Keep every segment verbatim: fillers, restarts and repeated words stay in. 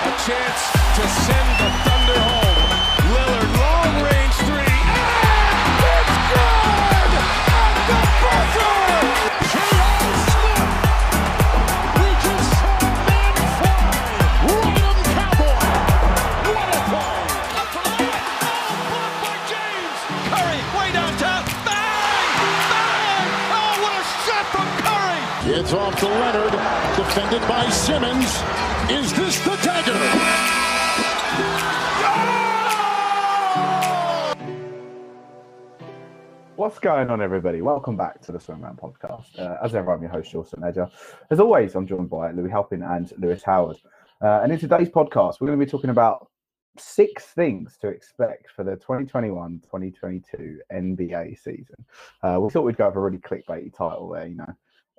A chance to send the Thunder home. Lillard, long range three, and it's good! At the buzzer! J R. Smith! We just saw a man fly! Roland Cowboy! What a play! Up for the layup! Oh, blocked by James! Curry, way down top! Bang! Bang! Oh, what a shot from Curry! It's off to Leonard, defended by Simmons. Is this the dagger? Oh! What's going on, everybody? Welcome back to the Swingman Podcast. Uh, as ever, I'm your host, Jordan Ledger. As always, I'm joined by Louis Halpin and Lewis Howard. Uh, and in today's podcast, we're going to be talking about six things to expect for the twenty twenty-one twenty twenty-two N B A season. Uh, we thought we'd go over a really clickbaity title there, you know.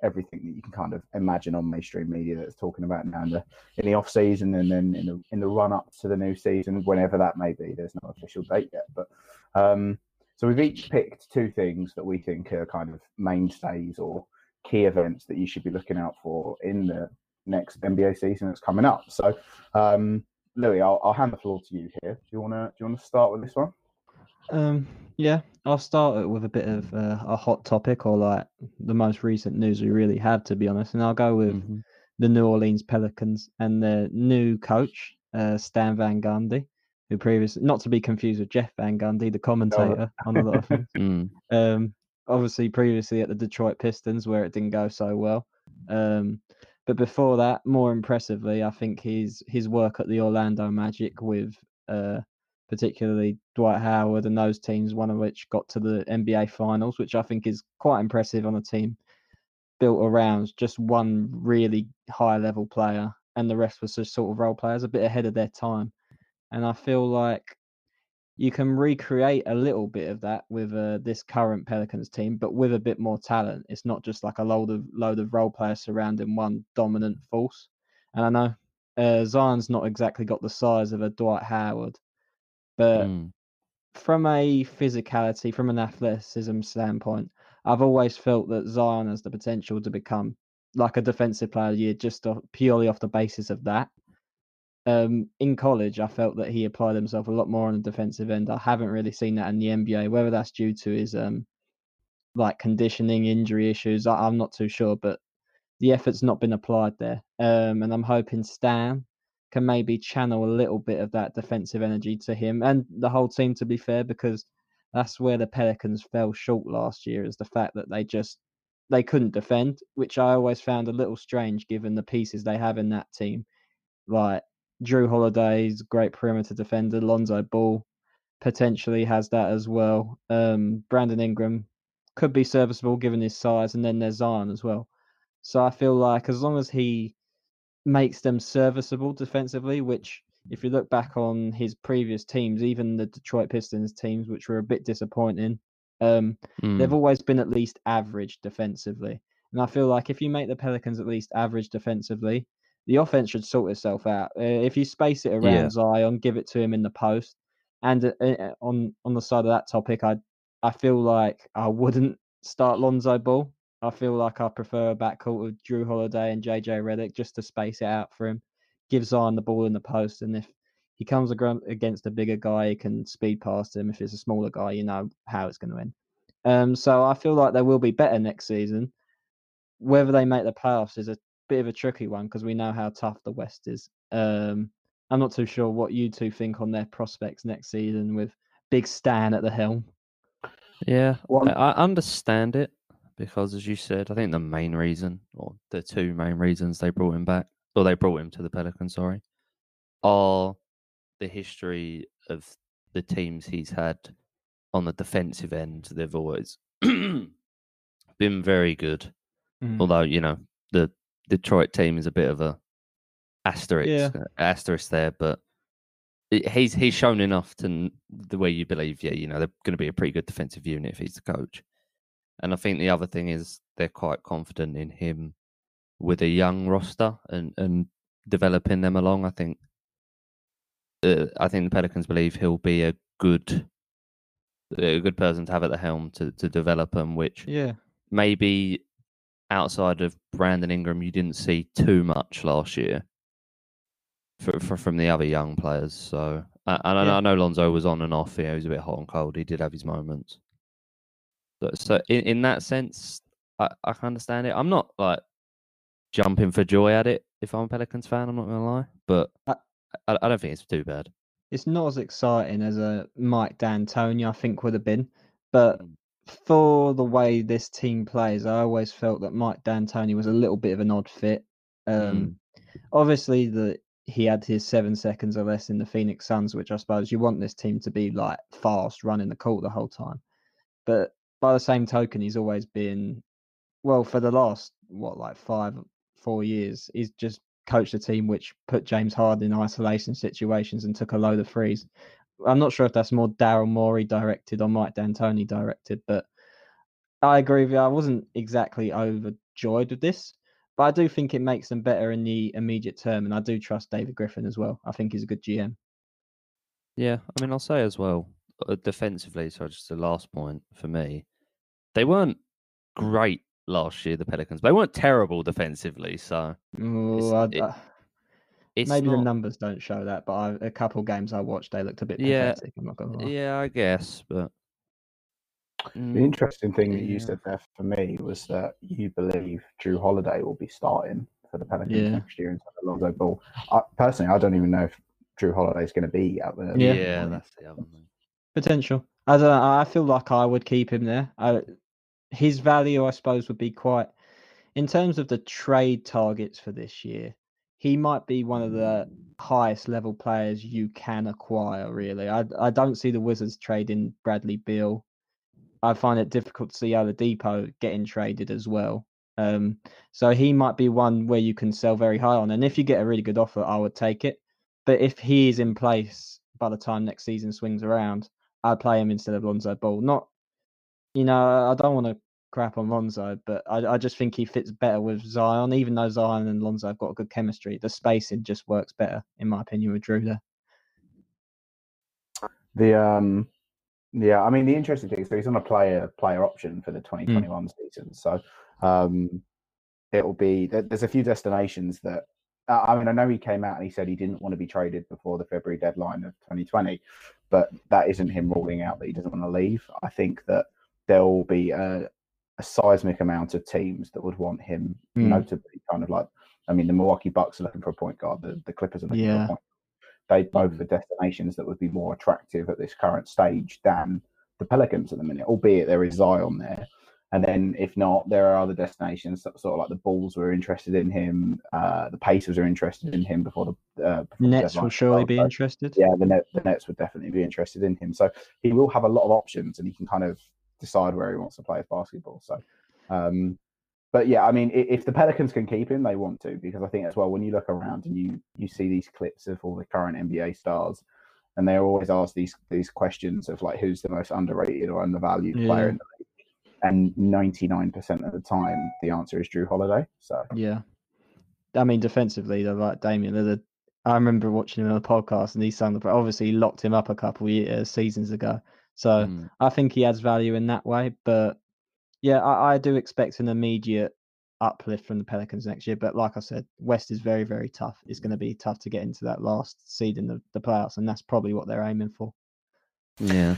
Everything that you can kind of imagine on mainstream media that's talking about now in the, in the off season, and then in the in the run up to the new season, whenever that may be. There's no official date yet, but um, so we've each picked two things that we think are kind of mainstays or key events that you should be looking out for in the next N B A season that's coming up. So, um, Louis, I'll, I'll hand the floor to you here. Do you wanna do you wanna start with this one? Um, yeah, I'll start with a bit of uh, a hot topic, or like the most recent news we really had, to be honest. And I'll go with mm-hmm. the New Orleans Pelicans and their new coach, uh, Stan Van Gundy, who previously, not to be confused with Jeff Van Gundy, the commentator oh. on a lot of things. mm. Um, obviously previously at the Detroit Pistons, where it didn't go so well. Um, but before that, more impressively, I think his his work at the Orlando Magic with uh. particularly Dwight Howard and those teams, one of which got to the N B A Finals, which I think is quite impressive on a team built around just one really high-level player, and the rest was just sort of role players, a bit ahead of their time. And I feel like you can recreate a little bit of that with uh, this current Pelicans team, but with a bit more talent. It's not just like a load of load of role players surrounding one dominant force. And I know uh, Zion's not exactly got the size of a Dwight Howard, but mm. from a physicality, from an athleticism standpoint, I've always felt that Zion has the potential to become like a defensive player of the year just off, purely off the basis of that. Um, in college, I felt that he applied himself a lot more on the defensive end. I haven't really seen that in the N B A, whether that's due to his um, like conditioning, injury issues, I, I'm not too sure, but the effort's not been applied there. Um, and I'm hoping Stan can maybe channel a little bit of that defensive energy to him and the whole team, to be fair, because that's where the Pelicans fell short last year, is the fact that they just, they couldn't defend, which I always found a little strange given the pieces they have in that team. Like Jrue Holiday's great perimeter defender, Lonzo Ball potentially has that as well. Um, Brandon Ingram could be serviceable given his size, and then there's Zion as well. So I feel like as long as he makes them serviceable defensively, which if you look back on his previous teams, even the Detroit Pistons teams, which were a bit disappointing, um, mm. they've always been at least average defensively. And I feel like if you make the Pelicans at least average defensively, the offense should sort itself out. Uh, if you space it around yeah. Zion, give it to him in the post. And uh, on, on the side of that topic, I, I feel like I wouldn't start Lonzo Ball. I feel like I prefer a backcourt with Jrue Holiday and J J Redick just to space it out for him. Give Zion the ball in the post, and if he comes against a bigger guy, he can speed past him. If it's a smaller guy, you know how it's going to end. Um, so I feel like they will be better next season. Whether they make the playoffs is a bit of a tricky one because we know how tough the West is. Um, I'm not too sure what you two think on their prospects next season with Big Stan at the helm. Yeah, well, I understand it. Because, as you said, I think the main reason, or the two main reasons they brought him back, or they brought him to the Pelicans, sorry, are the history of the teams he's had on the defensive end. They've always been very good. Mm. Although, you know, the Detroit team is a bit of a asterisk, yeah. asterisk there, but it, he's he's shown enough to the way you believe, yeah, you know, they're going to be a pretty good defensive unit if he's the coach. And I think the other thing is they're quite confident in him with a young roster and, and developing them along. I think uh, I think the Pelicans believe he'll be a good a good person to have at the helm to, to develop them, which yeah. maybe outside of Brandon Ingram you didn't see too much last year. for, for, from the other young players. So, and I, yeah. I know Lonzo was on and off. You know, he was a bit hot and cold. He did have his moments. So, so in, in that sense, I, I can understand it. I'm not like jumping for joy at it. If I'm a Pelicans fan, I'm not going to lie. But I, I, I don't think it's too bad. It's not as exciting as a Mike D'Antoni, I think, would have been. But for the way this team plays, I always felt that Mike D'Antoni was a little bit of an odd fit. Um, mm. Obviously, the, he had his seven seconds or less in the Phoenix Suns, which I suppose you want this team to be like fast, running the court the whole time. But by the same token, he's always been, well, for the last, what, like five, four years, he's just coached a team which put James Harden in isolation situations and took a load of threes. I'm not sure if that's more Daryl Morey directed or Mike D'Antoni directed, but I agree with you. I wasn't exactly overjoyed with this, but I do think it makes them better in the immediate term, and I do trust David Griffin as well. I think he's a good G M. Yeah, I mean, I'll say as well, uh, defensively, so just the last point for me, they weren't great last year, the Pelicans. They weren't terrible defensively, so... Ooh, I, it, it's maybe not... the numbers don't show that, but I, a couple games I watched, they looked a bit pathetic, yeah, I'm not going to lie. Yeah, I guess, but... The interesting thing yeah. that you said there for me was that you believe Jrue Holiday will be starting for the Pelicans yeah. next year instead of Lonzo Ball. I, personally, I don't even know if Jrue Holiday is going to be out there. Yeah, yeah that's the other thing. Potential. I, don't know, I feel like I would keep him there. I... His value, I suppose, would be quite... In terms of the trade targets for this year, he might be one of the highest level players you can acquire, really. I I don't see the Wizards trading Bradley Beal. I find it difficult to see Oladipo getting traded as well. Um, so he might be one where you can sell very high on. And if you get a really good offer, I would take it. But if he is in place by the time next season swings around, I'd play him instead of Lonzo Ball. Not... You know, I don't want to crap on Lonzo, but I, I just think he fits better with Zion. Even though Zion and Lonzo have got a good chemistry, the spacing just works better, in my opinion, with Jrue there. The um, yeah, I mean, the interesting thing is that he's on a player player option for the twenty twenty-one mm. season, so um, it'll be there's a few destinations that I mean, I know he came out and he said he didn't want to be traded before the February deadline of twenty twenty, but that isn't him ruling out that he doesn't want to leave. I think that there will be a, a seismic amount of teams that would want him, mm. notably kind of like, I mean, the Milwaukee Bucks are looking for a point guard, the, the Clippers are looking yeah. for a point guard. They both are destinations that would be more attractive at this current stage than the Pelicans at the minute, albeit there is Zion there. And then if not, there are other destinations, sort of like the Bulls were interested in him, uh, the Pacers are interested in him before the uh, before Nets will surely be so, interested. Yeah, the, Net, the Nets would definitely be interested in him. So he will have a lot of options and he can kind of decide where he wants to play his basketball. So, um, but yeah, I mean, if the Pelicans can keep him, they want to, because I think as well, when you look around and you you see these clips of all the current N B A stars, and they're always asked these these questions of like, who's the most underrated or undervalued yeah. player in the league? And ninety-nine percent of the time, the answer is Jrue Holiday. So yeah, I mean, defensively, they're like Damian Lillard. I remember watching him on a podcast, and he sang the obviously he locked him up a couple of years, seasons ago. So mm. I think he adds value in that way. But yeah, I, I do expect an immediate uplift from the Pelicans next year. But like I said, West is very, very tough. It's going to be tough to get into that last seed in the, the playoffs. And that's probably what they're aiming for. Yeah.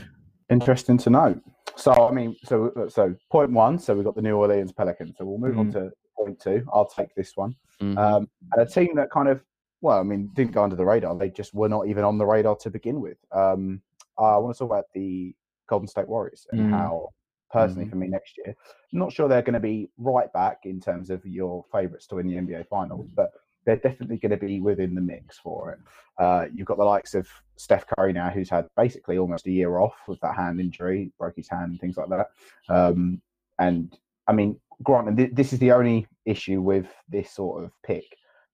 Interesting to know. So, I mean, so so point one, so we've got the New Orleans Pelicans. So we'll move mm. on to point two. I'll take this one. Mm. Um, and a team that kind of, well, I mean, didn't go under the radar. They just were not even on the radar to begin with. Um Uh, I want to talk about the Golden State Warriors and mm. how, personally, mm. for me next year, I'm not sure they're going to be right back in terms of your favourites to win the N B A Finals, but they're definitely going to be within the mix for it. Uh, you've got the likes of Steph Curry now, who's had basically almost a year off with that hand injury, broke his hand and things like that. Um, and, I mean, granted, th- this is the only issue with this sort of pick,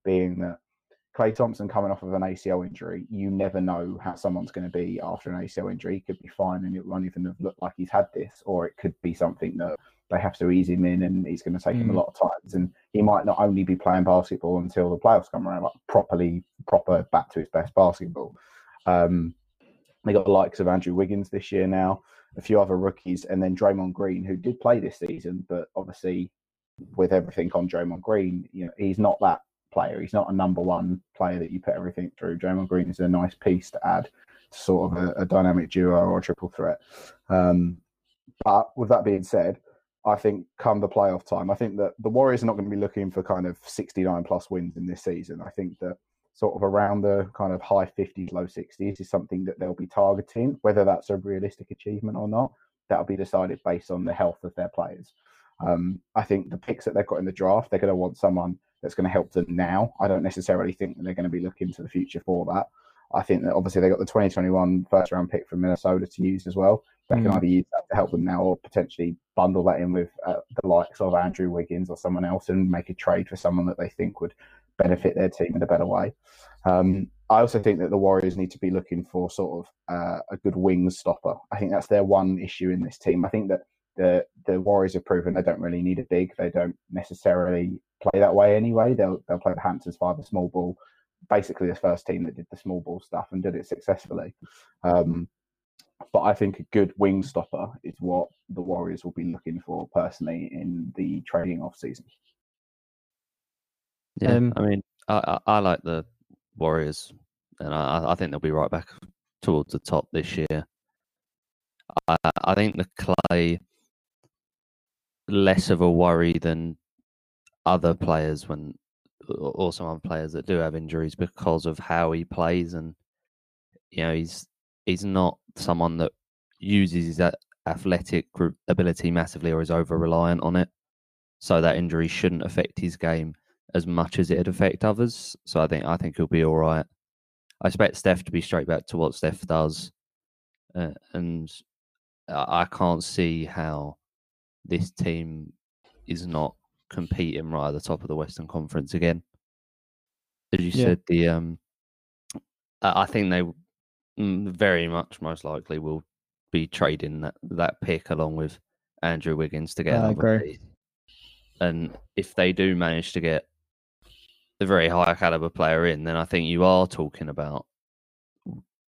being that Klay Thompson coming off of an A C L injury, you never know how someone's going to be after an A C L injury. He could be fine and it won't even have looked like he's had this, or it could be something that they have to ease him in and he's going to take mm. him a lot of times. And he might not only be playing basketball until the playoffs come around, like properly, proper back to his best basketball. Um, they got the likes of Andrew Wiggins this year now, a few other rookies, and then Draymond Green, who did play this season, but obviously with everything on Draymond Green, you know, he's not that player. He's not a number one player that you put everything through. Draymond Green is a nice piece to add to sort of a, a dynamic duo or a triple threat. Um, but with that being said, I think come the playoff time, I think that the Warriors are not going to be looking for kind of sixty-nine plus wins in this season. I think that sort of around the kind of high fifties, low sixties is something that they'll be targeting. Whether that's a realistic achievement or not, that'll be decided based on the health of their players. Um, I think the picks that they've got in the draft, they're going to want someone that's going to help them now. I don't necessarily think that they're going to be looking to the future for that. I think that obviously they got the twenty twenty-one first round pick from Minnesota to use as well. They can mm. either use that to help them now or potentially bundle that in with uh, the likes of Andrew Wiggins or someone else and make a trade for someone that they think would benefit their team in a better way. Um, I also think that the Warriors need to be looking for sort of uh, a good wing stopper. I think that's their one issue in this team. I think that the the Warriors have proven they don't really need a big. They don't necessarily play that way anyway. They'll, they'll play the Hamptons via the small ball. Basically the first team that did the small ball stuff and did it successfully. Um, but I think a good wing stopper is what the Warriors will be looking for personally in the trading off season. Yeah, um, I mean, I, I, I like the Warriors and I, I think they'll be right back towards the top this year. I, I think the Clay less of a worry than other players when or some other players that do have injuries because of how he plays. And, you know, he's he's not someone that uses his athletic ability massively or is over-reliant on it. So that injury shouldn't affect his game as much as it'd affect others. So I think I think he'll be all right. I expect Steph to be straight back to what Steph does. Uh, and I can't see how this team is not competing right at the top of the Western Conference again. As you yeah. said, the um, I think they very much most likely will be trading that, that pick along with Andrew Wiggins to get yeah, another piece. And if they do manage to get a very high caliber player in, then I think you are talking about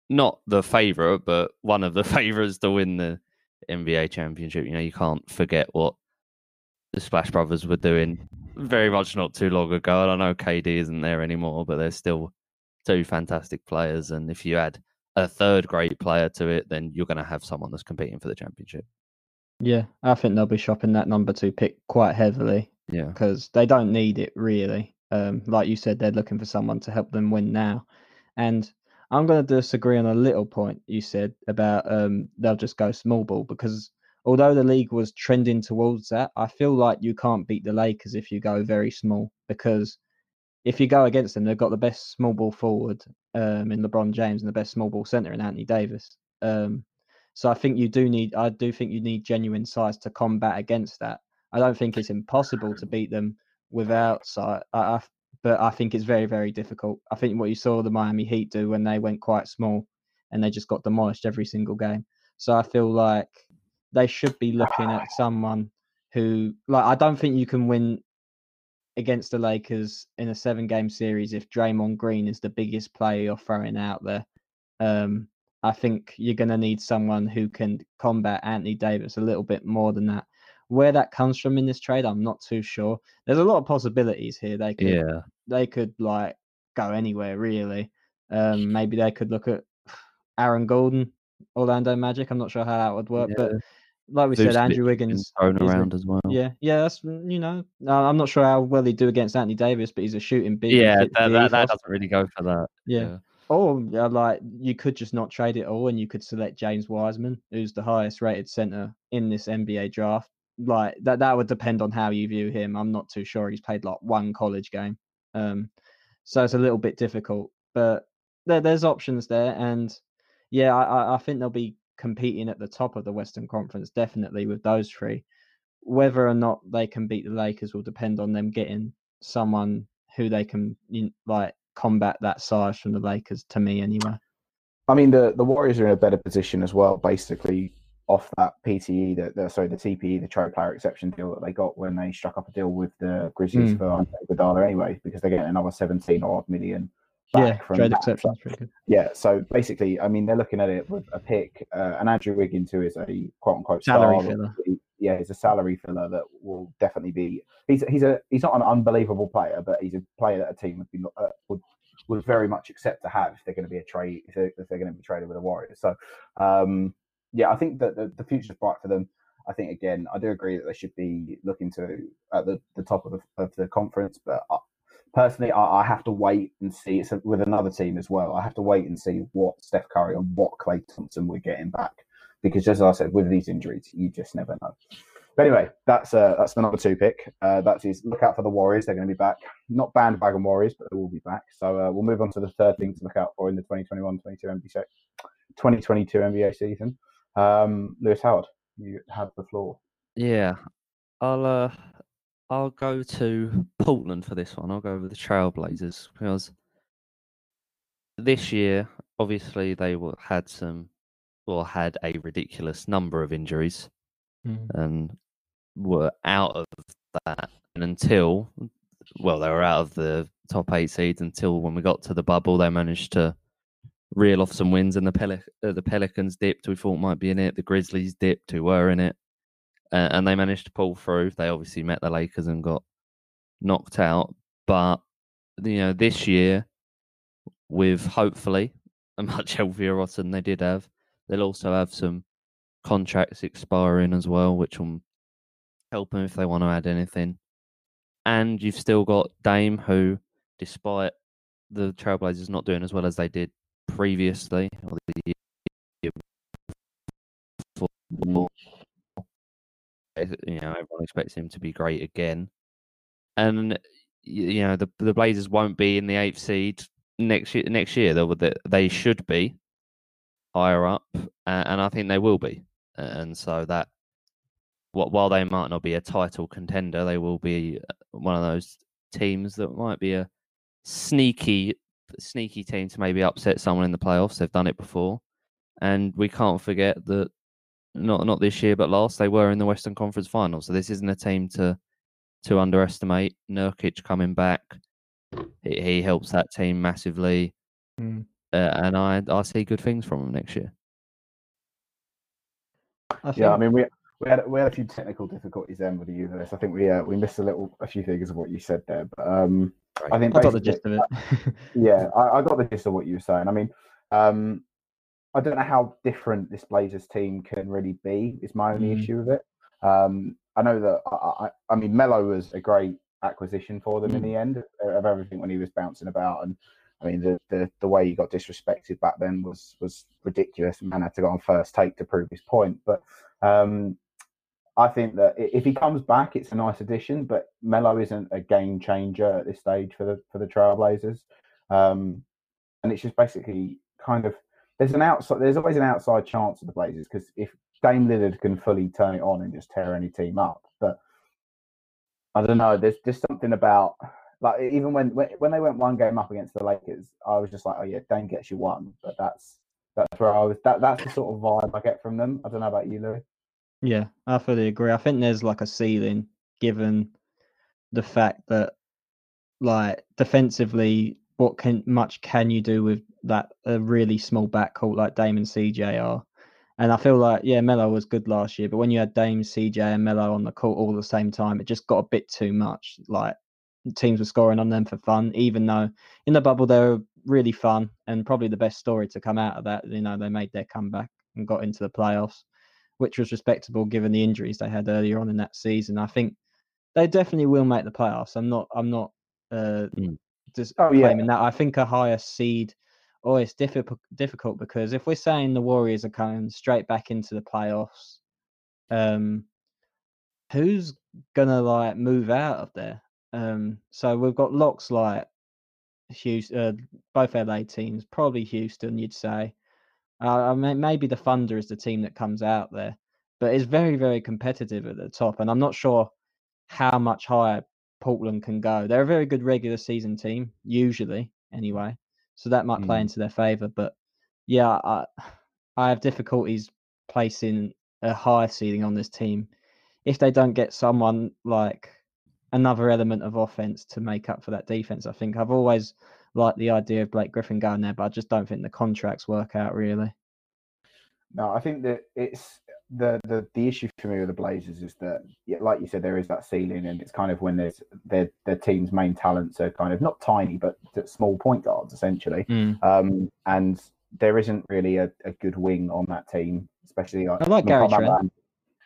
not the favourite, but one of the favourites to win the N B A championship. You know, you can't forget what the Splash Brothers were doing very much not too long ago. And I know K D isn't there anymore, but they're still two fantastic players. And if you add a third great player to it, then you're going to have someone that's competing for the championship. Yeah, I think they'll be shopping that number two pick quite heavily. Yeah, because they don't need it really. Um, like you said, they're looking for someone to help them win now. And I'm going to disagree on a little point you said about um, they'll just go small ball because although the league was trending towards that, I feel like you can't beat the Lakers if you go very small because if you go against them, they've got the best small ball forward um, in LeBron James and the best small ball center in Anthony Davis. Um, so I think you do need, I do think you need genuine size to combat against that. I don't think it's impossible to beat them without size, I, I, but I think it's very, very difficult. I think what you saw the Miami Heat do when they went quite small and they just got demolished every single game. So I feel like they should be looking at someone who, like, I don't think you can win against the Lakers in a seven-game series if Draymond Green is the biggest player you're throwing out there. Um, I think you're going to need someone who can combat Anthony Davis a little bit more than that. Where that comes from in this trade, I'm not too sure. There's a lot of possibilities here. They could, yeah. they could like go anywhere really. Um, maybe they could look at Aaron Gordon, Orlando Magic. I'm not sure how that would work, yeah. but. Like we Zeus said, Andrew Wiggins thrown around as well. Yeah, yeah, that's you know, I'm not sure how well he do against Anthony Davis, but he's a shooting big. Yeah, that, that, that doesn't really go for that. Yeah, yeah. or yeah, like you could just not trade it all, and you could select James Wiseman, who's the highest rated center in this N B A draft. Like that, that would depend on how you view him. I'm not too sure. He's played like one college game, um, so it's a little bit difficult. But there, there's options there, and yeah, I, I think there'll be competing at the top of the Western Conference, definitely with those three. Whether or not they can beat the Lakers will depend on them getting someone who they can like combat that size from the Lakers, to me anyway. I mean, the, the Warriors are in a better position as well, basically off that P T E, the, the, sorry, the T P E, the trade player exception deal that they got when they struck up a deal with the Grizzlies mm. for Iguodala anyway, because they're getting another seventeen odd million. Back yeah, from trade exception. Yeah, so basically, I mean, they're looking at it with a pick, uh, and Andrew Wiggins, who is a quote-unquote salary filler. yeah, he's a salary filler that will definitely be. He's he's a he's not an unbelievable player, but he's a player that a team would be uh, would would very much accept to have if they're going to be a trade if they're, if they're going to be traded with the Warriors. So um, yeah, I think that the, the future's bright for them. I think again, I do agree that they should be looking to at the, the top of the of the conference, but. I, Personally, I, I have to wait and see. It's a, with another team as well. I have to wait and see what Steph Curry and what Klay Thompson we're getting back, because just as I said, with these injuries, you just never know. But anyway, that's uh, that's the number two pick. Uh, that's his look out for the Warriors. They're going to be back. Not bandwagon Warriors, but they will be back. So uh, we'll move on to the third thing to look out for in the twenty twenty-one twenty-two N B A season. Um, Lewis Howard, you have the floor. Yeah, I'll. Uh... I'll go to Portland for this one. I'll go with the Trailblazers because this year, obviously, they had some or had a ridiculous number of injuries mm. and were out of that. And until, well, they were out of the top eight seeds until when we got to the bubble, they managed to reel off some wins. And the Pelic- uh, the Pelicans dipped, who we thought might be in it. The Grizzlies dipped, who were in it. Uh, and they managed to pull through. They obviously met the Lakers and got knocked out. But, you know, this year, with hopefully a much healthier roster than they did have, they'll also have some contracts expiring as well, which will help them if they want to add anything. And you've still got Dame, who, despite the Trailblazers not doing as well as they did previously, or the year before, you know, everyone expects him to be great again. And, you know, the the Blazers won't be in the eighth seed next year. Next year, they, they should be higher up, and I think they will be. And so that, while they might not be a title contender, they will be one of those teams that might be a sneaky, sneaky team to maybe upset someone in the playoffs. They've done it before. And we can't forget that Not not this year, but last, they were in the Western Conference Finals. So this isn't a team to to underestimate. Nurkic coming back, he, he helps that team massively, mm. uh, and I I see good things from him next year. I think... Yeah, I mean we we had we had a few technical difficulties then with the U S. I think we uh, we missed a little a few things of what you said there, but um, right. I think I got the gist of it. yeah, I, I got the gist of what you were saying. I mean, um. I don't know how different this Blazers team can really be. Is my only mm. issue with it. Um, I know that I, I, I mean, Melo was a great acquisition for them mm. in the end of, of everything when he was bouncing about, and I mean the, the the way he got disrespected back then was was ridiculous. Man had to go on first take to prove his point. But um, I think that if he comes back, it's a nice addition. But Melo isn't a game changer at this stage for the for the Trailblazers, um, and it's just basically kind of. There's an outside. There's always an outside chance of the Blazers because if Dame Lillard can fully turn it on and just tear any team up, but I don't know. There's just something about like even when when they went one game up against the Lakers, I was just like, oh yeah, Dame gets you one. But that's that's where I was. That that's the sort of vibe I get from them. I don't know about you, Louis. Yeah, I fully agree. I think there's like a ceiling given the fact that like defensively, what can much can you do with that a really small backcourt like Dame and C J are. And I feel like, yeah, Melo was good last year, but when you had Dame, C J and Melo on the court all at the same time, it just got a bit too much. Like teams were scoring on them for fun, even though in the bubble they were really fun and probably the best story to come out of that. You know, they made their comeback and got into the playoffs, which was respectable given the injuries they had earlier on in that season. I think they definitely will make the playoffs. I'm not, I'm not uh, mm. just oh, claiming yeah. that. I think a higher seed Oh, it's difficult difficult because if we're saying the Warriors are coming straight back into the playoffs, um, who's gonna like move out of there? Um, so we've got locks like Houston, uh, both L A teams, probably Houston. You'd say, uh, I mean, maybe the Thunder is the team that comes out there, but it's very very competitive at the top, and I'm not sure how much higher Portland can go. They're a very good regular season team, usually anyway. So that might play mm. into their favour. But yeah, I, I have difficulties placing a high ceiling on this team if they don't get someone like another element of offence to make up for that defence. I think I've always liked the idea of Blake Griffin going there, but I just don't think the contracts work out really. No, I think that it's the, the the issue for me with the Blazers is that, like you said, there is that ceiling, and it's kind of when there's their their team's main talents are kind of not tiny, but small point guards essentially, mm. um, and there isn't really a, a good wing on that team, especially like, I like Gary Trent.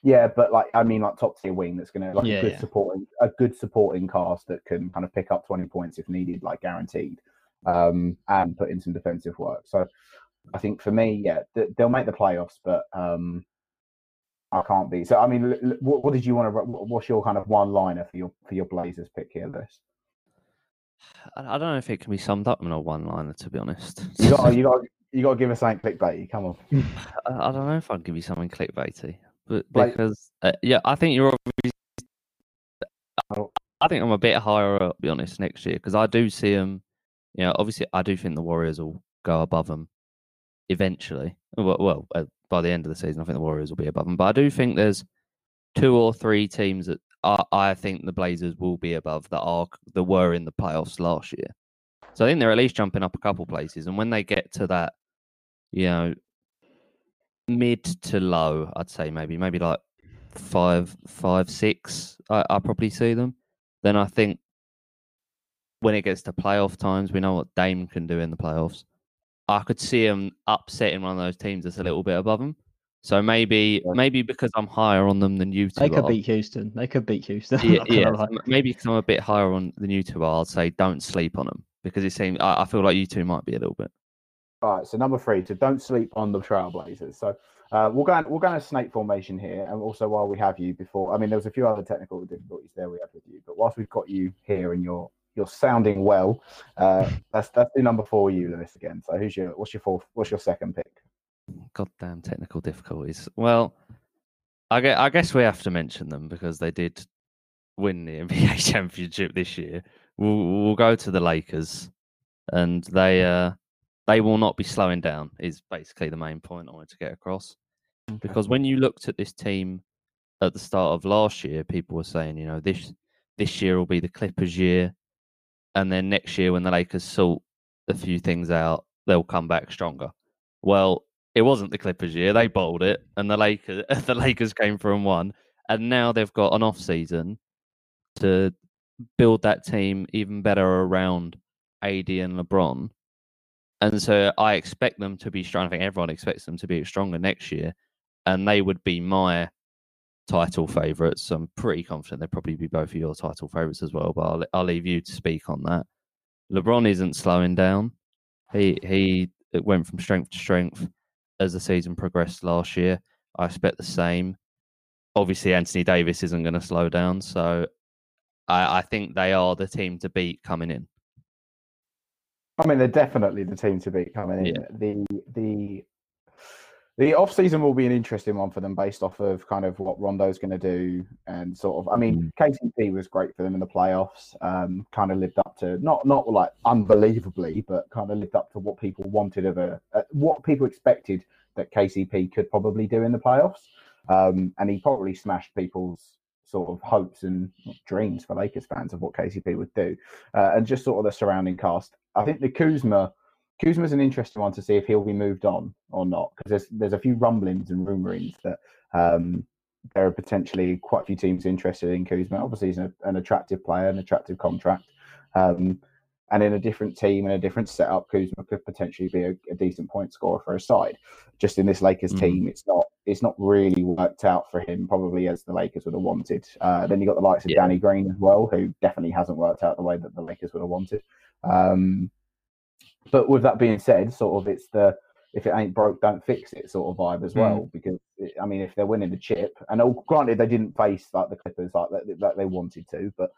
Yeah, but like I mean, like top tier wing that's gonna like yeah, a good yeah. supporting a good supporting cast that can kind of pick up twenty points if needed, like guaranteed, um, and put in some defensive work. So I think for me, yeah, th- they'll make the playoffs, but um, I can't be. So I mean, l- l- what, what did you want to? What's your kind of one liner for your for your Blazers pick here, Lewis? I don't know if it can be summed up in a one liner, to be honest. You got you got you got to give us something clickbaity. Come on. I, I don't know if I'd give you something clickbaity. But because like, uh, yeah, I think you're obviously. I, I think I'm a bit higher up, to be honest, next year, because I do see them. You know, obviously, I do think the Warriors will go above them eventually. Well, well uh, by the end of the season, I think the Warriors will be above them. But I do think there's two or three teams that are, I think the Blazers will be above that are that were in the playoffs last year. So I think they're at least jumping up a couple places, and when they get to that, you know. Mid to low, I'd say maybe, maybe like five, five, six. I I probably see them. Then I think when it gets to playoff times, we know what Dame can do in the playoffs. I could see them upsetting one of those teams that's a little bit above them. So maybe, maybe because I'm higher on them than you two. They could are. beat Houston. They could beat Houston. Yeah, yeah. Like. Maybe because I'm a bit higher on than you two are, I'd say don't sleep on them because it seems I, I feel like you two might be a little bit. All right, so number three, so don't sleep on the Trailblazers. So uh, we'll go we'll go in snake formation here, and also while we have you before, I mean, there was a few other technical difficulties there we had with you, but whilst we've got you here and you're you're sounding well, uh, that's that's the number four, you Lewis again. So who's your what's your fourth? What's your second pick? Goddamn technical difficulties. Well, I guess, I guess we have to mention them because they did win the N B A championship this year. We'll, we'll go to the Lakers, and they. Uh, They will not be slowing down is basically the main point I wanted to get across. Okay. Because when you looked at this team at the start of last year, people were saying, you know, this this year will be the Clippers' year. And then next year, when the Lakers sort a few things out, they'll come back stronger. Well, it wasn't the Clippers' year. They bottled it. And the Lakers, the Lakers came through and won. And now they've got an off-season to build that team even better around A D and LeBron. And so I expect them to be strong. I think everyone expects them to be stronger next year. And they would be my title favourites. I'm pretty confident they'd probably be both of your title favourites as well. But I'll, I'll leave you to speak on that. LeBron isn't slowing down. He he went from strength to strength as the season progressed last year. I expect the same. Obviously, Anthony Davis isn't going to slow down. So I, I think they are the team to beat coming in. I mean, they're definitely the team to beat coming in. Yeah. The the the off season will be an interesting one for them, based off of kind of what Rondo's going to do, and sort of. I mean, K C P was great for them in the playoffs. Um, kind of lived up to not not like unbelievably, but kind of lived up to what people wanted of a uh, what people expected that K C P could probably do in the playoffs. Um, and he probably smashed people's sort of hopes and dreams for Lakers fans of what K C P would do, uh, and just sort of the surrounding cast. I think the Kuzma, Kuzma's an interesting one to see if he'll be moved on or not, because there's there's a few rumblings and rumorings that um, there are potentially quite a few teams interested in Kuzma. Obviously, he's an, an attractive player, an attractive contract, um, and in a different team and a different setup, Kuzma could potentially be a, a decent point scorer for his side. Just in this Lakers mm-hmm. team, it's not it's not really worked out for him, probably as the Lakers would have wanted. Uh, then you got the likes of yeah. Danny Green as well, who definitely hasn't worked out the way that the Lakers would have wanted. Um, but with that being said, sort of it's the if it ain't broke, don't fix it sort of vibe as well. Mm. Because it, I mean, if they're winning the chip, and all, granted they didn't face like the Clippers like that like they wanted to, but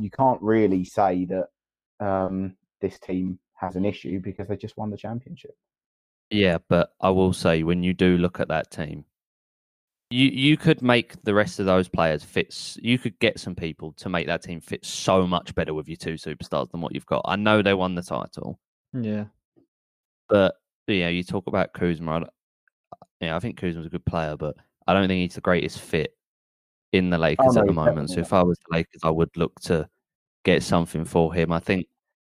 you can't really say that um, this team has an issue because they just won the championship. Yeah, but I will say when you do look at that team, you you could make the rest of those players fit. You could get some people to make that team fit so much better with your two superstars than what you've got. I know they won the title. Yeah. But, you know, you talk about Kuzma. You know, I think Kuzma's a good player, but I don't think he's the greatest fit in the Lakers oh, no, at the moment. So if I was the Lakers, I would look to get something for him. I think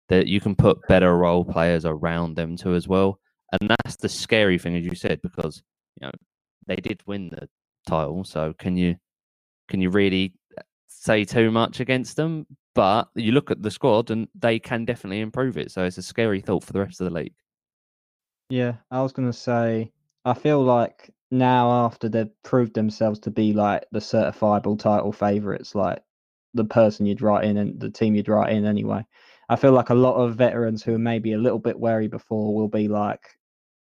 that you can put better role players around them too as well. And that's the scary thing, as you said, because, you know, they did win the title, so can you can you really say too much against them? But you look at the squad and they can definitely improve it. So it's a scary thought for the rest of the league. Yeah, I was going to say, I feel like now after they've proved themselves to be like the certifiable title favourites, like the person you'd write in and the team you'd write in anyway, I feel like a lot of veterans who are maybe a little bit wary before will be like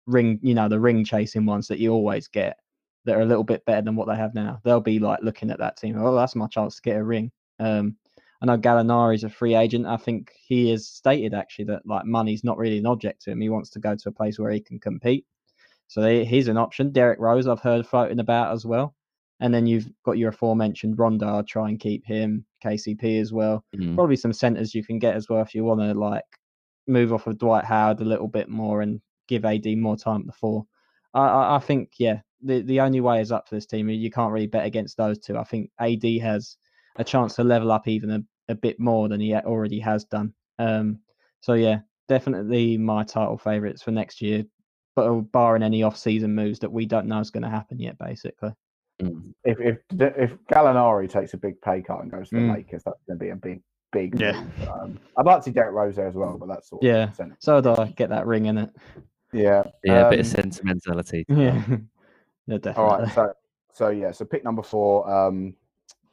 ring, you know, the ring chasing ones that you always get that are a little bit better than what they have now. They'll be like looking at that team, oh, that's my chance to get a ring. Um, I know Gallinari's a free agent. I think he has stated actually that like money's not really an object to him. He wants to go to a place where he can compete. So they, he's an option. Derek Rose, I've heard floating about as well. And then you've got your aforementioned Rondo. I'll try and keep him. K C P as well. Mm-hmm. Probably some centers you can get as well if you want to like move off of Dwight Howard a little bit more and give A D more time at the four. I, I, I think, yeah, the, the only way is up for this team. You can't really bet against those two. I think A D has a chance to level up even a, a bit more than he already has done. Um, so, yeah, definitely my title favourites for next year, but barring any off-season moves that we don't know is going to happen yet, basically. If if if Gallinari takes a big pay cut and goes to the mm. Lakers, that's going to be a big, big yeah. move. Um, I'd like to see Derek Rose there as well, but that's sort yeah. of sentiment. So do I get that ring in it. Yeah. Yeah, um, a bit of sentimentality. Yeah. Yeah, definitely. All right, so, so, yeah, so pick number four, um,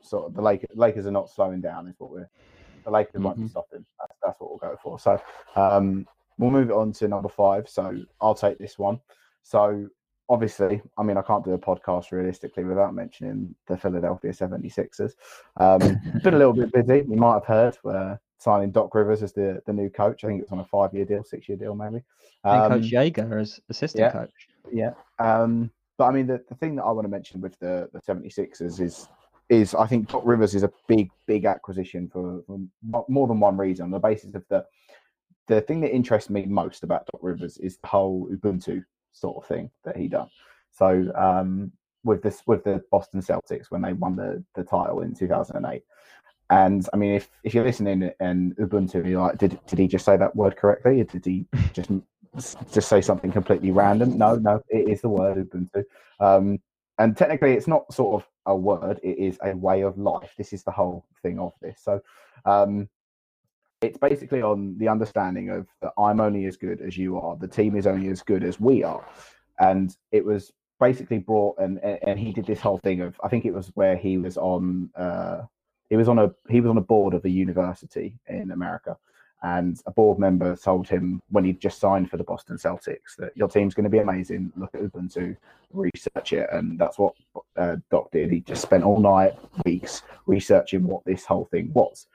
sort of the Lakers, Lakers are not slowing down is what we're – the Lakers mm-hmm. might be stopping. That's, that's what we'll go for. So um, we'll move it on to number five. So I'll take this one. So obviously, I mean, I can't do a podcast realistically without mentioning the Philadelphia seventy-sixers. Um, been a little bit busy. You might have heard we're signing Doc Rivers as the, the new coach. I think it's on a five-year deal, six-year deal maybe. Um, and Coach Jaeger as assistant yeah, coach. Yeah. Um, but, I mean, the, the thing that I want to mention with the, the seventy-sixers is – is I think Doc Rivers is a big, big acquisition for, for more than one reason. On the basis of the the thing that interests me most about Doc Rivers is the whole Ubuntu sort of thing that he done. So um, with this, with the Boston Celtics when they won the, the title in two thousand eight, and I mean, if, if you're listening and Ubuntu, you're like, did did he just say that word correctly? Or did he just just say something completely random? No, no, it is the word Ubuntu. Um, And technically, it's not sort of a word. It is a way of life. This is the whole thing of this. So um, it's basically on the understanding of that I'm only as good as you are. The team is only as good as we are. And it was basically brought, and and he did this whole thing of, I think it was where he was on, uh, he was on a he was on a board of a university in America. And a board member told him when he'd just signed for the Boston Celtics that your team's going to be amazing. Look at Ubuntu, research it. And that's what uh, Doc did. He just spent all night, weeks researching what this whole thing was.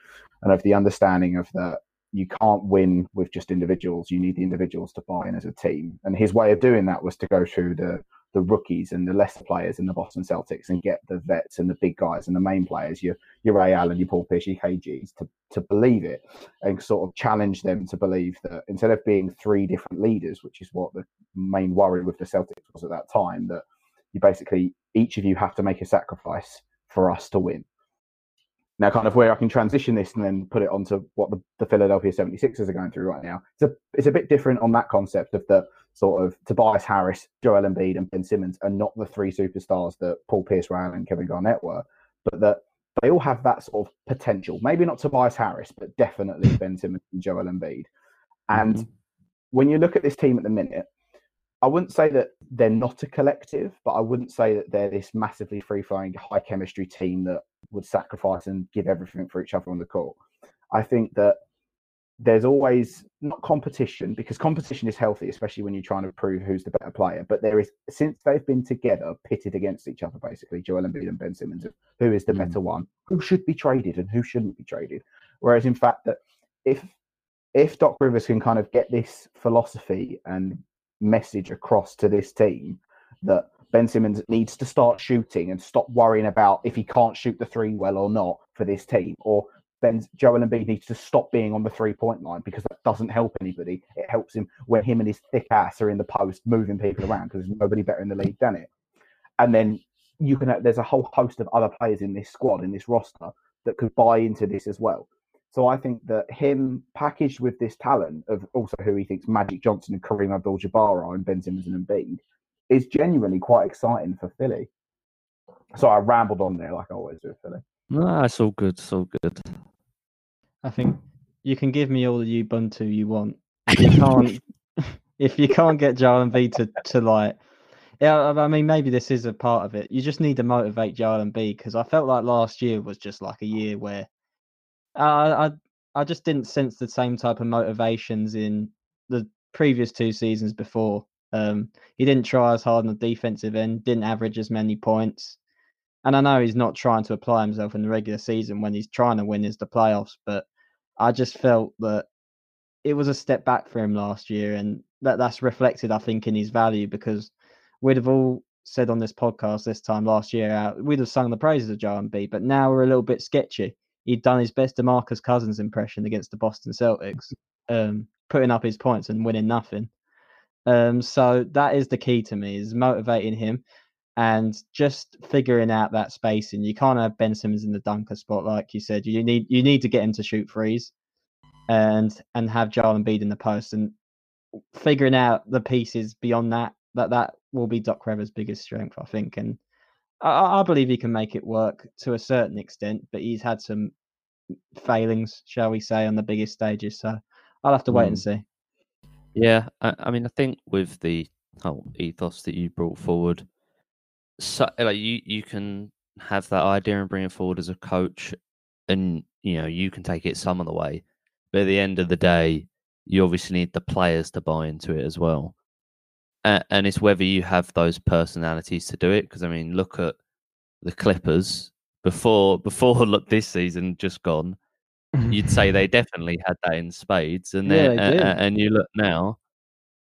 And of the understanding of that, you can't win with just individuals. You need the individuals to buy in as a team. And his way of doing that was to go through the, the rookies and the lesser players in the Boston Celtics and get the vets and the big guys and the main players, your, your Ray Allen, your Paul Pierce, your K Gs, to, to believe it and sort of challenge them to believe that instead of being three different leaders, which is what the main worry with the Celtics was at that time, that you basically, each of you have to make a sacrifice for us to win. Now, kind of where I can transition this and then put it onto what the, the Philadelphia seventy-sixers are going through right now. It's a, it's a bit different on that concept of the sort of Tobias Harris, Joel Embiid and Ben Simmons are not the three superstars that Paul Pierce, Ray Allen and Kevin Garnett were, but that they all have that sort of potential. Maybe not Tobias Harris, but definitely Ben Simmons and Joel Embiid. And mm-hmm. when you look at this team at the minute, I wouldn't say that they're not a collective, but I wouldn't say that they're this massively free-flowing, high-chemistry team that would sacrifice and give everything for each other on the court. I think that there's always, not competition, because competition is healthy, especially when you're trying to prove who's the better player, but there is, since they've been together, pitted against each other, basically, Joel Embiid and Ben Simmons, who is the better one, who should be traded and who shouldn't be traded. Whereas, in fact, that if if Doc Rivers can kind of get this philosophy and message across to this team that Ben Simmons needs to start shooting and stop worrying about if he can't shoot the three well or not for this team, or Ben Joel Embiid needs to stop being on the three-point line because that doesn't help anybody. It helps him when him and his thick ass are in the post moving people around because there's nobody better in the league than it. And then you can there's a whole host of other players in this squad, in this roster, that could buy into this as well. So I think that him packaged with this talent of also who he thinks Magic Johnson and Kareem Abdul-Jabbar are and Ben Simmons and Embiid, it's genuinely quite exciting for Philly. So I rambled on there like I always do with Philly. Nah, it's all good, it's all good. I think you can give me all the Ubuntu you want. You can't if you can't get Joel Embiid to, to like, yeah, I mean, maybe this is a part of it. You just need to motivate Joel Embiid, because I felt like last year was just like a year where uh, I I just didn't sense the same type of motivations in the previous two seasons before. Um, he didn't try as hard on the defensive end, didn't average as many points. And I know he's not trying to apply himself in the regular season when he's trying to win is the playoffs, but I just felt that it was a step back for him last year, and that, that's reflected, I think, in his value, because we'd have all said on this podcast this time last year, uh, we'd have sung the praises of Joel Embiid, but now we're a little bit sketchy. He'd done his best DeMarcus Cousins impression against the Boston Celtics, um, putting up his points and winning nothing. Um, so that is the key to me, is motivating him and just figuring out that spacing. You can't have Ben Simmons in the dunker spot, like you said. You need you need to get him to shoot threes, and and have Joel Embiid in the post, and figuring out the pieces beyond that. That that will be Doc Rivers' biggest strength, I think, and I, I believe he can make it work to a certain extent. But he's had some failings, shall we say, on the biggest stages. So I'll have to wait mm. and see. Yeah, I, I mean, I think with the whole ethos that you brought forward, so, like you, you can have that idea and bring it forward as a coach, and you know you can take it some of the way. But at the end of the day, you obviously need the players to buy into it as well. And it's whether you have those personalities to do it. Because, I mean, look at the Clippers. Before before look, this season just gone, you'd say they definitely had that in spades. And yeah, they uh, and you look now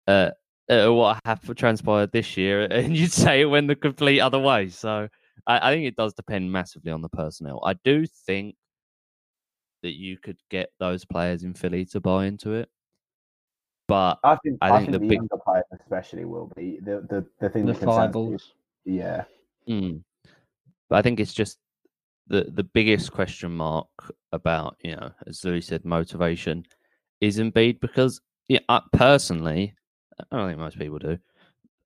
uh, at what happened, transpired this year, and you'd say it went the complete other way. So I, I think it does depend massively on the personnel. I do think that you could get those players in Philly to buy into it. But I think, I think, I think the, the big... younger players especially will be the the, the thing the that fireballs. Yeah. Mm. But I think it's just the the biggest question mark about, you know, as Louis said, motivation is Embiid, because yeah, I, personally, I don't think most people do.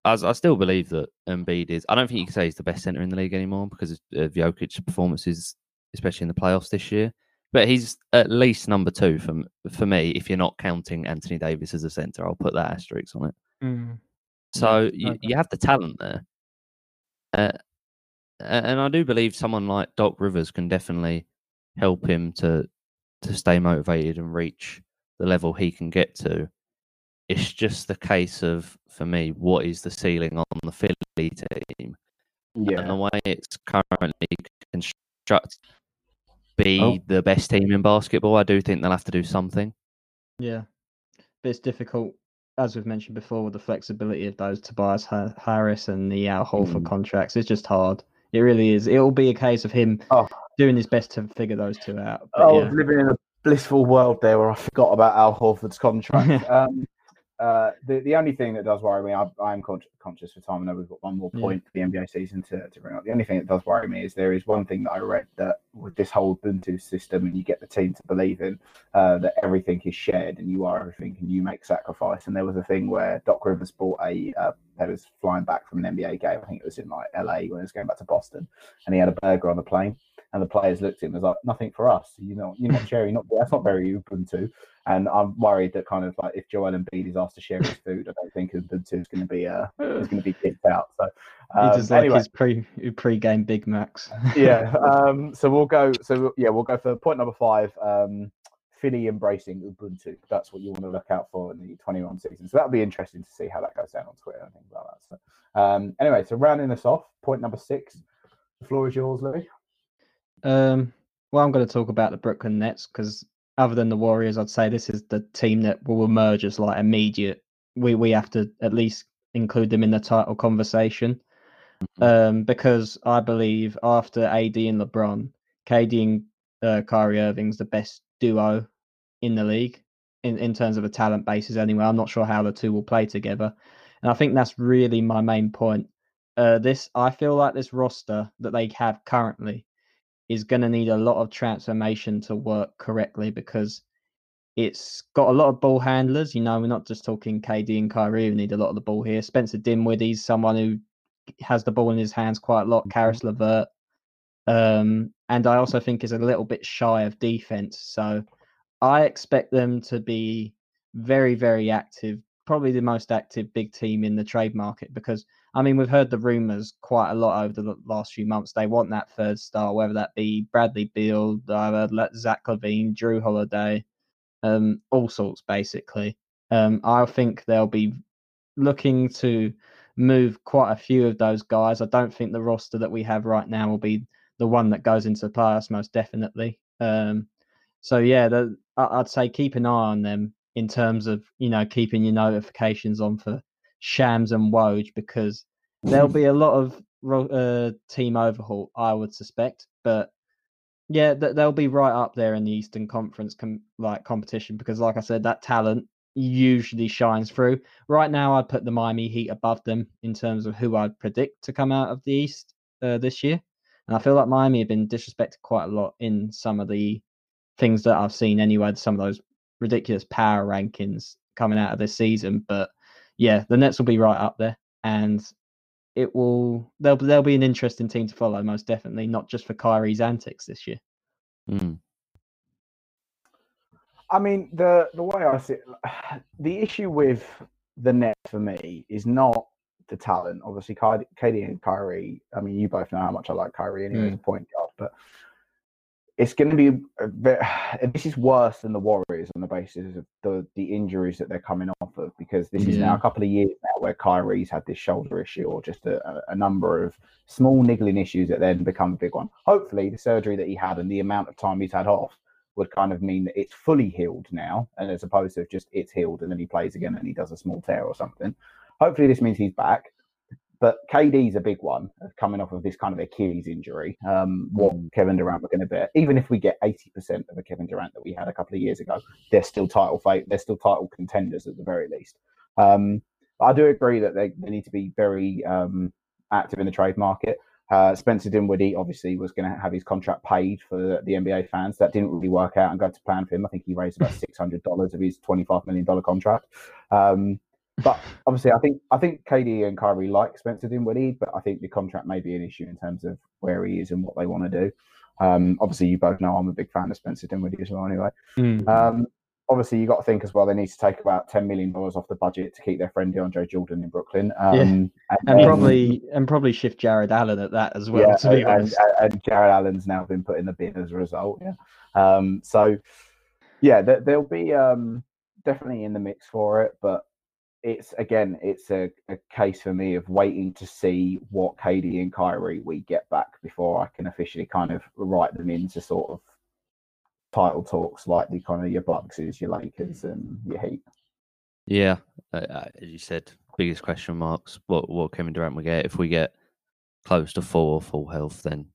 I, I still believe that Embiid is. I don't think you can say he's the best centre in the league anymore because of Jokic's performances, especially in the playoffs this year. But he's at least number two for, for me, if you're not counting Anthony Davis as a centre. I'll put that asterisk on it. Mm. So yeah, you, you have the talent there. Uh, and I do believe someone like Doc Rivers can definitely help him to to stay motivated and reach the level he can get to. It's just the case of, for me, what is the ceiling on the Philly team? Yeah. And the way it's currently constructed, be oh. the best team in basketball, I do think they'll have to do something. Yeah. But it's difficult, as we've mentioned before, with the flexibility of those Tobias Harris and the Al Horford mm. contracts. It's just hard. It really is. It'll be a case of him oh. doing his best to figure those two out. But, oh, yeah. I was living in a blissful world there where I forgot about Al Horford's contract. um, uh, the, the only thing that does worry me, I, I'm con- conscious for time. I know we've got one more point yeah. for the N B A season to, to bring up. The only thing that does worry me is there is one thing that I read that with this whole Ubuntu system, and you get the team to believe in uh, that everything is shared and you are everything and you make sacrifice. And there was a thing where Doc Rivers bought a uh, that was flying back from an N B A game. I think it was in like L A when it was going back to Boston, and he had a burger on the plane. And the players looked at him as like, nothing for us. You know, you're not sharing. Not that's not very Ubuntu. And I'm worried that kind of like if Joel Embiid is asked to share his food, I don't think Ubuntu is going to be uh is going to be kicked out. So um, he does like anyway. his pre pre-game Big Macs. yeah. Um. So we'll go. So yeah, we'll go for point number five. Um. Philly embracing Ubuntu. That's what you want to look out for in the twenty-one season. So that'll be interesting to see how that goes down on Twitter and things like that. So um. Anyway, so rounding us off, point number six. The floor is yours, Louis. Um, well, I'm going to talk about the Brooklyn Nets because other than the Warriors, I'd say this is the team that will emerge as like immediate. We we have to at least include them in the title conversation um, because I believe after A D and LeBron, K D and uh, Kyrie Irving's the best duo in the league in, in terms of a talent basis anyway. I'm not sure how the two will play together. And I think that's really my main point. Uh, this I feel like this roster that they have currently is going to need a lot of transformation to work correctly because It's got a lot of ball handlers. You know, we're not just talking K D and Kyrie, who need a lot of the ball here. Spencer Dinwiddie's someone who has the ball in his hands quite a lot. Karis LeVert. Um, and I also think is a little bit shy of defense. So I expect them to be very, very active, probably the most active big team in the trade market, because, I mean, we've heard the rumors quite a lot over the last few months. They want that third star, whether that be Bradley Beal, Zach LaVine, Jrue Holiday, um, all sorts, basically. Um, I think they'll be looking to move quite a few of those guys. I don't think the roster that we have right now will be the one that goes into the playoffs, most definitely. Um, so, yeah, the, I'd say keep an eye on them in terms of, you know, keeping your notifications on for Shams and Woj, because there'll be a lot of uh, team overhaul, I would suspect. But, yeah, th- they'll be right up there in the Eastern Conference com- like competition because, like I said, that talent usually shines through. Right now, I'd put the Miami Heat above them in terms of who I'd predict to come out of the East uh, this year. And I feel like Miami have been disrespected quite a lot in some of the things that I've seen anyway, some of those ridiculous power rankings coming out of this season. But yeah, the Nets will be right up there, and it will they'll they'll be an interesting team to follow, most definitely, not just for Kyrie's antics this year. Mm. I mean, the the way I see it, the issue with the Nets for me is not the talent. Obviously, K D and Kyrie. I mean, you both know how much I like Kyrie anyway, mm. point guard, but it's going to be a bit, this is worse than the Warriors on the basis of the, the injuries that they're coming off of, because this yeah. is now a couple of years now where Kyrie's had this shoulder issue or just a, a number of small niggling issues that then become a big one. Hopefully the surgery that he had and the amount of time he's had off would kind of mean that it's fully healed now, and as opposed to just it's healed and then he plays again and he does a small tear or something. Hopefully this means he's back. But K D's a big one, coming off of this kind of Achilles injury, um, what Kevin Durant were going to bear. Even if we get eighty percent of the Kevin Durant that we had a couple of years ago, they're still title fate, they're still title contenders at the very least. Um, I do agree that they, they need to be very um, active in the trade market. Uh, Spencer Dinwiddie obviously was going to have his contract paid for the, the N B A fans. That didn't really work out and go to plan for him. I think he raised about six hundred dollars of his twenty-five million dollars contract. Um But obviously, I think I think K D and Kyrie like Spencer Dinwiddie, but I think the contract may be an issue in terms of where he is and what they want to do. Um, obviously, you both know I'm a big fan of Spencer Dinwiddie as well anyway. Mm. Um, obviously, you got to think as well, they need to take about ten million dollars off the budget to keep their friend DeAndre Jordan in Brooklyn. Um, yeah. And, and um, probably and probably shift Jared Allen at that as well, yeah, to be honest. And, and Jared Allen's now been put in the bin as a result. Yeah. Um, so, yeah, there, there'll be um, definitely in the mix for it, but It's again, it's a, a case for me of waiting to see what K D and Kyrie we get back before I can officially kind of write them into sort of title talks, like the kind of your Bucks, your Lakers, and your Heat. Yeah, uh, as you said, biggest question marks. What what Kevin Durant will get if we get close to full or full health? Then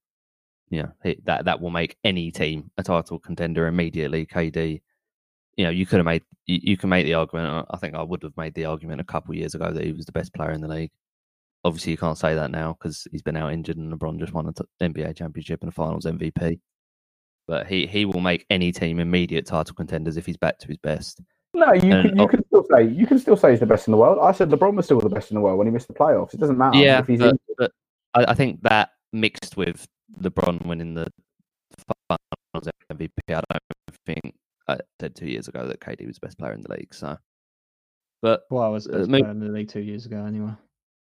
yeah, you know, that that will make any team a title contender immediately. K D. You know, you could have made you, you can make the argument. I think I would have made the argument a couple of years ago that he was the best player in the league. Obviously, you can't say that now because he's been out injured, and LeBron just won an N B A championship and a Finals M V P. But he, he will make any team immediate title contenders if he's back to his best. No, you and, can you oh, can still say you can still say he's the best in the world. I said LeBron was still the best in the world when he missed the playoffs. It doesn't matter. Yeah, if he's but, but I, I think that mixed with LeBron winning the Finals M V P, I don't think. I said two years ago that K D was the best player in the league. So, but well, I was the best uh, player in the league two years ago anyway.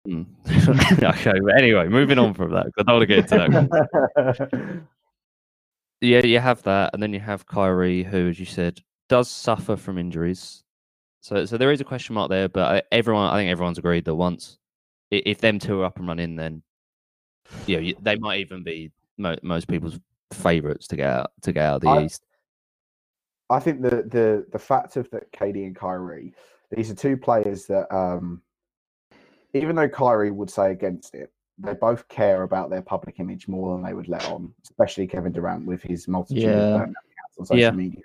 Mm. Okay, but anyway, moving on from that, because I don't want to get into that. Yeah, you have that, and then you have Kyrie, who, as you said, does suffer from injuries. So, so there is a question mark there. But everyone, I think everyone's agreed that once, if them two are up and running, then yeah, you know, they might even be mo- most people's favourites to get out to get out of the I- East. I think the the the fact of that K D and Kyrie, these are two players that, um, even though Kyrie would say against it, they both care about their public image more than they would let on, especially Kevin Durant with his multitude yeah. of accounts on social yeah. media.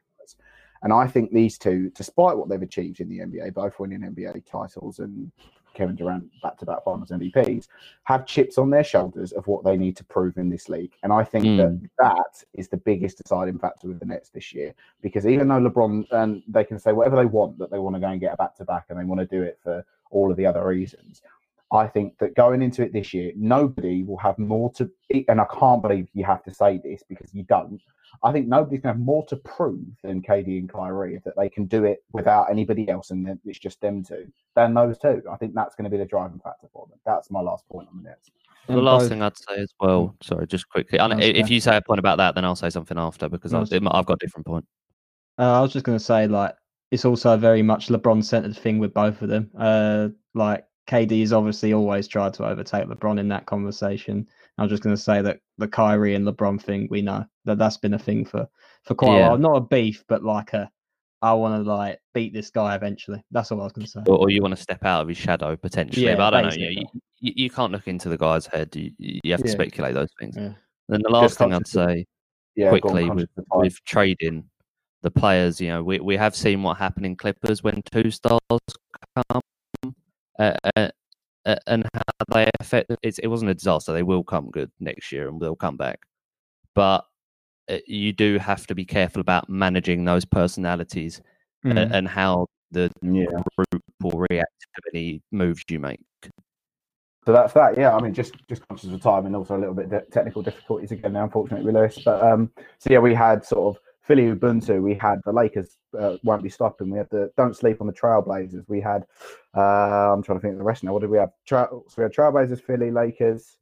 And I think these two, despite what they've achieved in the N B A, both winning N B A titles and Kevin Durant, back-to-back Finals M V Ps, have chips on their shoulders of what they need to prove in this league. And I think mm. that that is the biggest deciding factor with the Nets this year, because even though LeBron, and they can say whatever they want, that they want to go and get a back-to-back and they want to do it for all of the other reasons, I think that going into it this year, nobody will have more to, and I can't believe you have to say this because you don't, I think nobody's going to have more to prove than K D and Kyrie, that they can do it without anybody else and it's just them two, than those two. I think that's going to be the driving factor for them. That's my last point on the Nets. The last both... thing I'd say as well, sorry, just quickly, I, if you say a point about that, then I'll say something after because no, I've, I've got a different point. Uh, I was just going to say, like, it's also a very much LeBron-centered thing with both of them. Uh, like, K D has obviously always tried to overtake LeBron in that conversation. I'm just going to say that the Kyrie and LeBron thing, we know that that's been a thing for, for quite yeah. a while. Not a beef, but like a, I want to like beat this guy eventually. That's all I was going to say. Or, or you want to step out of his shadow potentially. Yeah, but I don't basically. know. You, you, you can't look into the guy's head. You, you have to yeah. speculate those things. Yeah. Then the last just thing I'd say yeah, quickly with, with trading the players, you know, we, we have seen what happened in Clippers when two stars come. Uh, uh, uh, and how they affect it. It wasn't a disaster. They will come good next year and they'll come back. But uh, you do have to be careful about managing those personalities mm. and, and how the yeah. group will react to any moves you make. So that's that. Yeah, I mean, just just conscious of time and also a little bit de- technical difficulties again now, unfortunately, Lewis. But um, so yeah, we had sort of Philly Ubuntu, we had the Lakers uh, won't be stopping. We had the Don't Sleep on the Trailblazers. We had, uh, I'm trying to think of the rest now. What did we have? Tra- so we had Trailblazers, Philly, Lakers.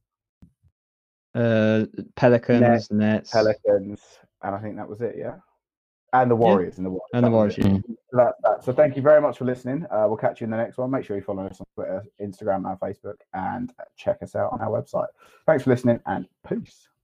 Uh, Pelicans, Nets, Nets. Pelicans. And I think that was it, yeah? And the Warriors. Yeah. And the Warriors. And the Warriors, yeah. That, that. So thank you very much for listening. Uh, we'll catch you in the next one. Make sure you follow us on Twitter, Instagram, and Facebook, and check us out on our website. Thanks for listening, and peace.